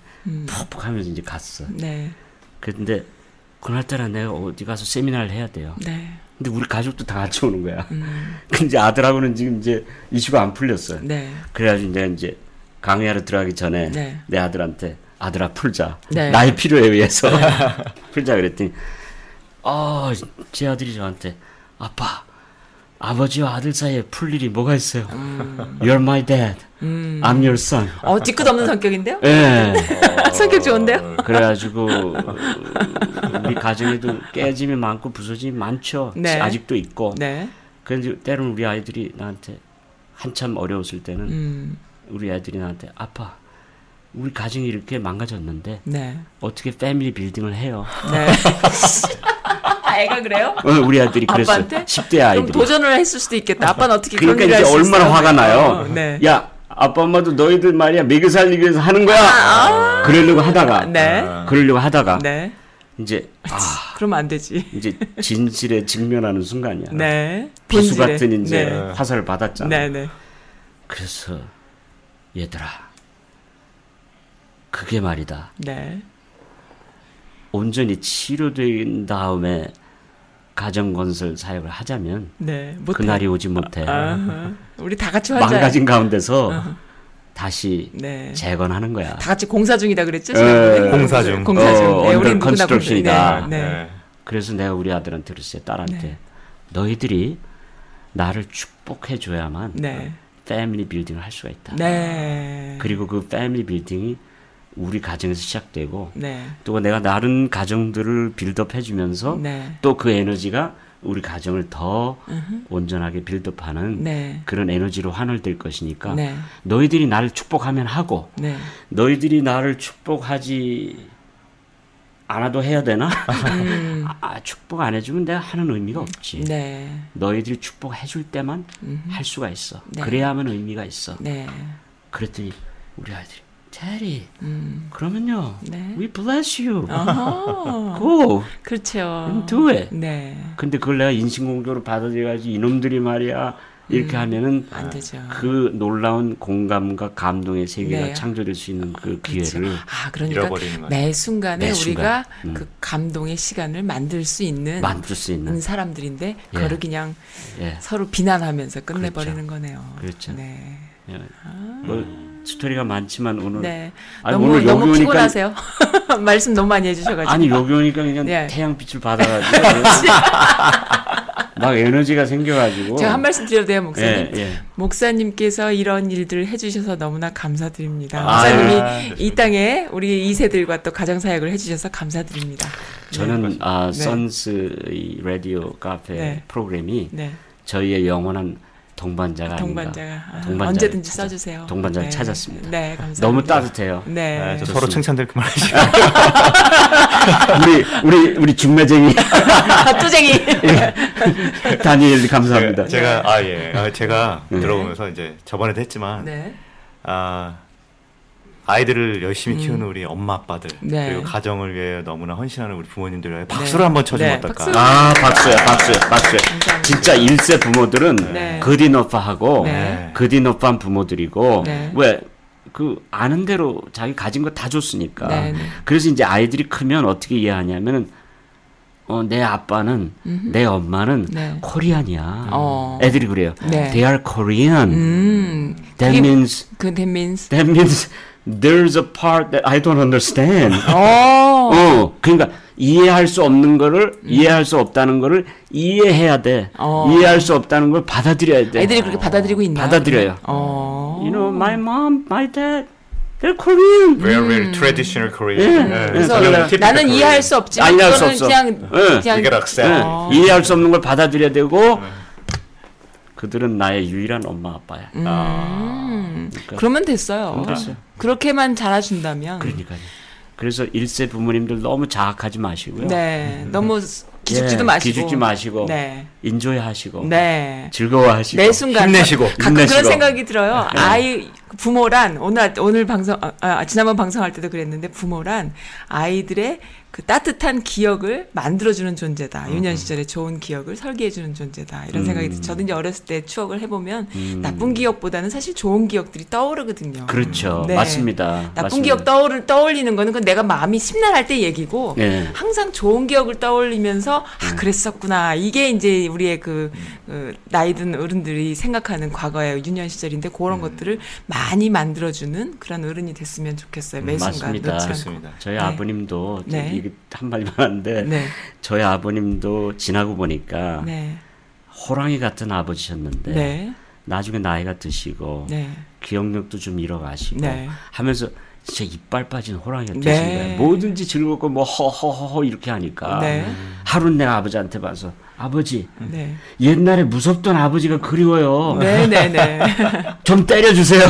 푹푹하면서 이제 갔어. 네. 그런데 그날따라 내가 어디 가서 세미나를 해야 돼요. 네. 근데 우리 가족도 다 같이 오는 거야. 근데 이제 아들하고는 지금 이제 이슈가 안 풀렸어요. 네. 그래가지고 이제 강의하러 들어가기 전에 네. 내 아들한테 아들아 풀자. 네. 나의 필요에 의해서 풀자 그랬더니 제 아들이 저한테 아빠, 아버지와 아들 사이에 풀 일이 뭐가 있어요? You're my dad. I'm your son. 뒤끝없는 성격인데요? 네. 성격 좋은데요? 그래가지고 우리 가정에도 깨짐이 많고 부서짐이 많죠. 네. 아직도 있고. 네. 그런데 때로는 우리 아이들이 나한테 한참 어려웠을 때는 우리 아이들이 나한테 아빠, 우리 가정이 이렇게 망가졌는데 네. 어떻게 패밀리 빌딩을 해요? 네. 애가 그래요? 우리 아들이 그랬어요. 아빠한테? 10대 아이들이. 그럼 도전을 했을 수도 있겠다. 아빠는 어떻게 그런 일을 할수 있어요? 그러니까 이제 얼마나 화가 나요. 네. 야, 아빠 엄마도 너희들 말이야 먹여 살리기 위해서 하는 거야. 그러려고 하다가 네. 이제 그러면 안 되지. 이제 진실에 직면하는 순간이야. 네. 비수 같은 이제 네. 화살을 받았잖아. 네, 네. 그래서 얘들아, 그게 말이다. 네. 온전히 치료된 다음에 가정건설 사역을 하자면 네, 그날이 오지 못해. 우리 다 같이 하자. 망가진 가운데서 다시 네. 재건하는 거야. 다 같이 공사 중이다 그랬죠? 공사 중. 언더 컨스트럭션이다. 네. 네. 그래서 내가 우리 아들한테 그랬어요. 딸한테. 네. 너희들이 나를 축복해줘야만 네. 패밀리 빌딩을 할 수가 있다. 네. 그리고 그 패밀리 빌딩이 우리 가정에서 시작되고 네. 또 내가 다른 가정들을 빌드업해주면서 네. 또 그 에너지가 우리 가정을 더 온전하게 빌드업하는 네. 그런 에너지로 환원될 것이니까 네. 너희들이 나를 축복하면 하고 네. 너희들이 나를 축복하지 않아도 해야 되나? 축복 안 해주면 내가 하는 의미가 없지. 네. 너희들이 축복해줄 때만 할 수가 있어. 네. 그래야만 의미가 있어. 네. 그랬더니 우리 아이들이 Daddy, 그러면요, 네. we bless you. Go. 그렇죠. Do it. 네. 근데 그걸 내가 인신공격으로 받아들여가지고 이놈들이 말이야 이렇게 하면은 안 되죠. 그 놀라운 공감과 감동의 세계가 네. 창조될 수 있는 그 기회를 그렇죠. 그러니까 잃어버리는 거예요. 매 순간 우리가 그 감동의 시간을 만들 수 있는 사람들인데 예. 그거를 그냥 예. 서로 비난하면서 끝내버리는 그렇죠. 거네요. 그렇죠. 네. 예. 스토리가 많지만 오늘 네. 오늘 너무 오니까, 피곤하세요. 말씀 너무 많이 해주셔가지고 여기 오니까 그냥 네. 태양빛을 받아가지고 막 에너지가 생겨가지고 제가 한 말씀 드려도 돼요, 목사님? 예, 예. 목사님께서 이런 일들을 해주셔서 너무나 감사드립니다. 목사님이 이 땅에 우리 2세들과 또 가정사역을 해주셔서 감사드립니다. 저는 네. 선스의 라디오 카페 네. 프로그램이 네. 저희의 영원한 동반자가 언제든지 써주세요. 동반자를 네. 찾았습니다. 네, 감사합니다. 너무 따뜻해요. 네, 저 서로 칭찬될 그만 하시죠. 우리 중매쟁이, 밥조쟁이 예. 다니엘 감사합니다. 제가 네. 들어보면서 이제 저번에도 했지만 네. 아이들을 열심히 키우는 우리 엄마 아빠들 네. 그리고 가정을 위해 너무나 헌신하는 우리 부모님들 위해 박수를 네. 한번 쳐주면 네. 어떨까? 박수야. 감사합니다. 진짜 1세 부모들은 네. 굿이너프하고 네. 굿이너프한 부모들이고 네. 왜? 그 아는 대로 자기 가진 거 다 줬으니까 네. 그래서 이제 아이들이 크면 어떻게 이해하냐면은 내 아빠는 내 엄마는 네. 코리안이야. 애들이 그래요. 네. They are Korean. That means There's a part that I don't understand. 그러니까 이해할 수 없는 거를 이해할 수 없다는 거를 이해해야 돼. 이해할 수 없다는 걸 받아들여야 돼. 애들이 그렇게 받아들이고 있나? 받아들여요. You know, my mom, my dad, they're Korean. Very traditional Korean. 예. 예. 그래서 나는 이해할 수 없지만 그거는 그냥 이해할 수 없는 걸 받아들여야 되고 그들은 나의 유일한 엄마 아빠야. 그러니까. 그러면 됐어요. 그렇게만 잘해준다면. 그러니까요. 그래서 1세 부모님들 너무 자학하지 마시고요. 네, 너무 기죽지도 마시고. 네. 인조해하시고. 네. 즐거워하시고. 매 순간. 힘내시고. 가끔 그런 생각이 들어요. 네. 부모란 오늘 방송 지난번 방송할 때도 그랬는데 부모란 아이들의 그 따뜻한 기억을 만들어주는 존재다. 유년 시절의 좋은 기억을 설계해주는 존재다. 이런 생각이 들어요. 저도 이제 어렸을 때 추억을 해보면 나쁜 기억보다는 사실 좋은 기억들이 떠오르거든요. 그렇죠. 네. 맞습니다. 기억 떠올리는 거는 그건 내가 마음이 심란할 때 얘기고 네. 항상 좋은 기억을 떠올리면서 그랬었구나. 이게 이제 우리의 나이든 어른들이 생각하는 과거의 유년 시절인데 그런 것들을 많이 많이 만들어주는 그런 어른이 됐으면 좋겠어요. 매 순간. 맞습니다. 저희 아버님도 이게 한 말만 한데 저희 아버님도 지나고 보니까 호랑이 같은 아버지셨는데 나중에 나이가 드시고 기억력도 좀 잃어가시고 하면서 진짜 이빨 빠진 호랑이가 되신 거예요. 뭐든지 즐겁고 뭐 허허허 이렇게 하니까 하루는 내가 아버지한테 봐서 아버지 옛날에 무섭던 아버지가 그리워요. 좀 때려주세요.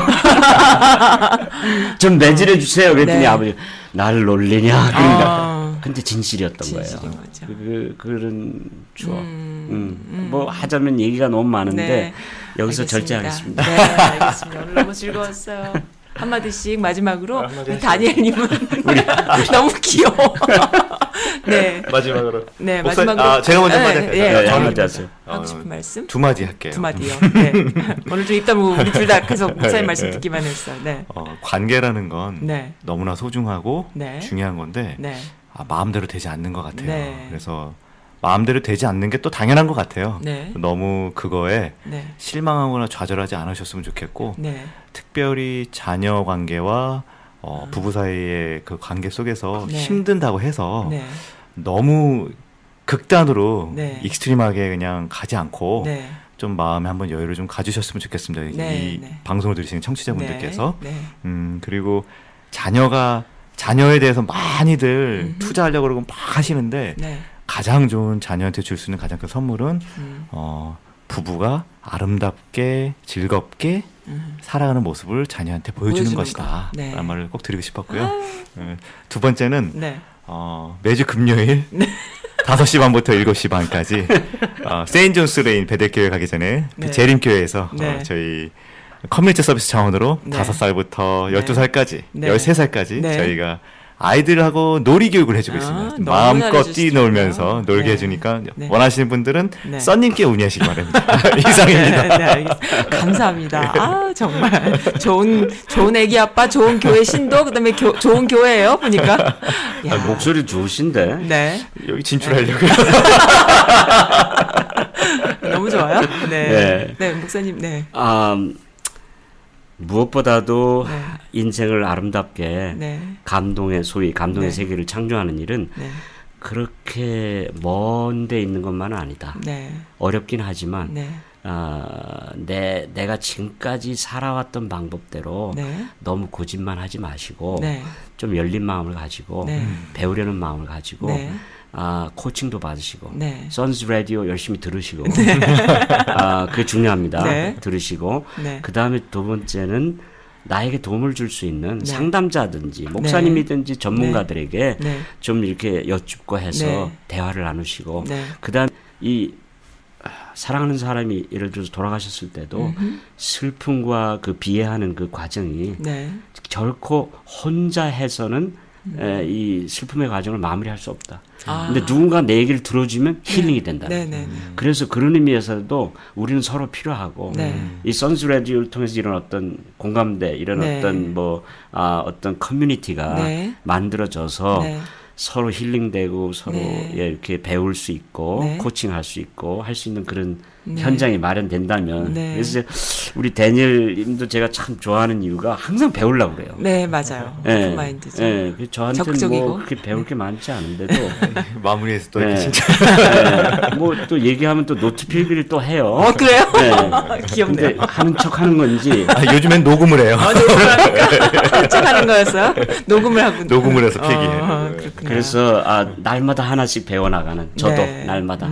좀 매질해 주세요. 그랬더니 아버지 나를 놀리냐 그러니까. 근데 진실이었던 거예요. 그런 추억. 뭐 하자면 얘기가 너무 많은데 여기서 알겠습니다. 절제하겠습니다. 네, 알겠습니다. 오늘 너무 즐거웠어요. 한마디씩 마지막으로 한마디 다니엘님은 너무 귀여워. 마지막으로. 마지막으로. 아, 제가 먼저 말할게요. 한마디 하세요. 하고 싶은 말씀? 두 마디 할게요. 두 마디요. 오늘 좀 있다 보면 우리 둘 다 계속 목사님 말씀 듣기만 했어요. 관계라는 건 너무나 소중하고 중요한 건데 마음대로 되지 않는 것 같아요. 그래서 마음대로 되지 않는 게 또 당연한 것 같아요. 너무 그거에 실망하거나 좌절하지 않으셨으면 좋겠고 특별히 자녀 관계와 부부 사이의 그 관계 속에서 힘든다고 해서 너무 극단으로 익스트림하게 그냥 가지 않고 좀 마음에 한번 여유를 좀 가지셨으면 좋겠습니다. 이 방송을 들으시는 청취자분들께서 그리고 자녀에 대해서 많이들 투자하려고 그러고 막 하시는데 가장 좋은 자녀한테 줄 수 있는 가장 큰 선물은 부부가 아름답게 즐겁게 살아가는 모습을 자녀한테 보여주는 것이다 라는 말을 꼭 드리고 싶었고요. 두 번째는 매주 금요일 5시 반부터 7시 반까지 세인트 존스 레인 베델교회 가기 전에 재림교회에서 저희 커뮤니티 서비스 차원으로 5살부터 12살까지 13살까지 저희가 아이들하고 놀이교육을 해주고 있습니다. 마음껏 뛰놀면서 놀게 해주니까 원하시는 분들은 써님께 문의하시기 바랍니다. 이상입니다. 감사합니다. 아 정말 좋은 애기 아빠, 좋은 교회 신도, 그다음에 좋은 교회예요 보니까. 목소리 좋으신데. 여기 진출하려고요. 너무 좋아요. 목사님. 무엇보다도 인생을 아름답게 감동의 세계를 창조하는 일은 그렇게 먼 데 있는 것만은 아니다. 어렵긴 하지만 내가 지금까지 살아왔던 방법대로 너무 고집만 하지 마시고 좀 열린 마음을 가지고 배우려는 마음을 가지고 코칭도 받으시고 선스 라디오 열심히 들으시고 그게 중요합니다. 들으시고 그 다음에 두 번째는 나에게 도움을 줄 수 있는 상담자든지 목사님이든지 전문가들에게 좀 이렇게 여쭙고 해서 대화를 나누시고 그 다음에 이 사랑하는 사람이 예를 들어서 돌아가셨을 때도 슬픔과 그 비애하는 그 과정이 결코 혼자 해서는 이 슬픔의 과정을 마무리할 수 없다. 근데 누군가 내 얘기를 들어주면 힐링이 된다. 그래서 그런 의미에서도 우리는 서로 필요하고 이 선스 라디오를 통해서 이런 어떤 공감대, 이런 어떤 어떤 커뮤니티가 만들어져서 서로 힐링되고 서로 이렇게 배울 수 있고 코칭할 수 있고 할 수 있는 그런 현장이 마련된다면 그래서 우리 다니엘님도 제가 참 좋아하는 이유가 항상 배우려고 그래요. 맞아요. 오픈 마인드죠. 저한테는 뭐 그렇게 배울 게 많지 않은데도 마무리해서 또 이렇게 진짜 뭐 또 얘기하면 또 노트 필기를 또 해요. 그래요? 귀엽네요. 하는 척 하는 건지 요즘엔 녹음을 해요. 녹음을 하니까 한 척 하는 거였어요? 녹음을 하고 녹음을 해서 필기해요. 그래서 날마다 하나씩 배워나가는 저도 날마다.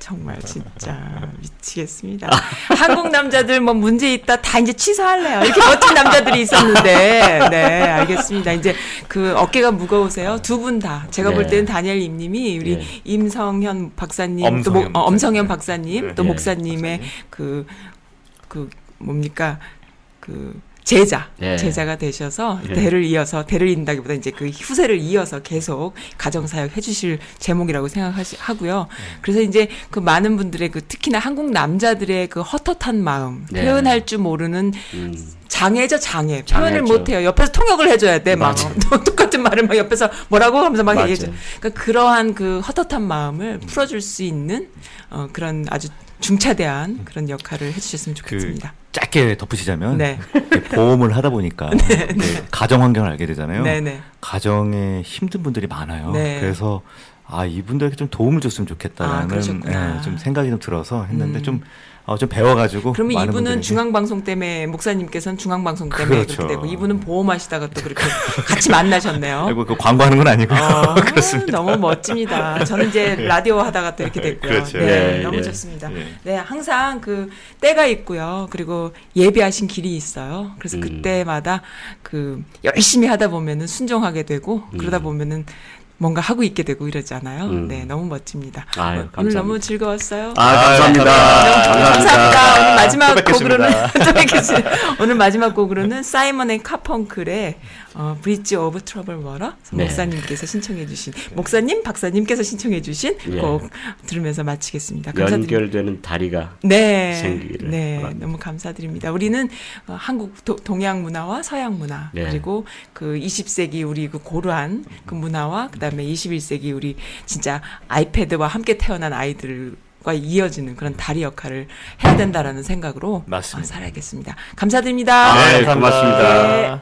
정말 진짜 미치겠습니다. 한국 남자들 뭐 문제 있다 다 이제 취소할래요. 이렇게 멋진 남자들이 있었는데. 알겠습니다. 이제 그 어깨가 무거우세요. 두 분 다. 제가 볼 때는 다니엘 임님이 우리 임성현 박사님, 엄성현 박사님, 또 목사님의 그 뭡니까? 제자가 되셔서 대를 잇는다기보다 이제 그 후세를 이어서 계속 가정사역 해주실 제목이라고 생각하고요. 그래서 이제 그 많은 분들의 그 특히나 한국 남자들의 그 헛헛한 마음, 표현할 줄 모르는 장애죠. 표현을 못해요. 옆에서 통역을 해줘야 돼. 막 똑같은 말을 막 옆에서 뭐라고 하면서 막 얘기해줘. 그러니까 그러한 그 헛헛한 마음을 풀어줄 수 있는 그런 아주 중차대한 그런 역할을 해주셨으면 좋겠습니다. 짧게 덧붙이자면 네. 보험을 하다 보니까 네, 네. 가정 환경을 알게 되잖아요. 네, 네. 가정에 힘든 분들이 많아요. 네. 그래서 아 이분들에게 좀 도움을 줬으면 좋겠다라는 네, 좀 생각이 좀 들어서 했는데 좀 배워가지고. 그러면 이분은 분들에게. 중앙방송 때문에 목사님께서는 중앙방송 때문에 그렇죠. 그렇게 되고 이분은 보험하시다가 또 그렇게 같이 만나셨네요. 아이고 그 광고하는 건 아니고요. 그렇습니다. 너무 멋집니다. 저는 이제 라디오 하다가 또 이렇게 됐고요. 그렇죠. 네, 예, 너무 예, 좋습니다. 예. 네, 항상 그 때가 있고요. 그리고 예비하신 길이 있어요. 그래서 그때마다 그 열심히 하다 보면은 순종하게 되고 그러다 보면은. 뭔가 하고 있게 되고 이러잖아요. 네, 너무 멋집니다. 아유, 오늘 너무 즐거웠어요. 아, 감사합니다. 감사합니다. 오늘 마지막 곡으로는 오늘 마지막 곡으로는 사이먼 앤 카펑클의 브릿지 오브 트러블 워터 목사님께서 신청해 주신 목사님, 박사님께서 신청해 주신 곡 들으면서 마치겠습니다. 감사드립니다. 연결되는 다리가 생기기를. 네. 바랍니다. 너무 감사드립니다. 우리는 한국 동양 문화와 서양 문화 그리고 그 20세기 우리 그 고루한 그 문화와 그다음에 21세기 우리 진짜 아이패드와 함께 태어난 아이들과 이어지는 그런 다리 역할을 해야 된다라는 생각으로 살아야겠습니다. 감사드립니다. 네, 고맙습니다. 네.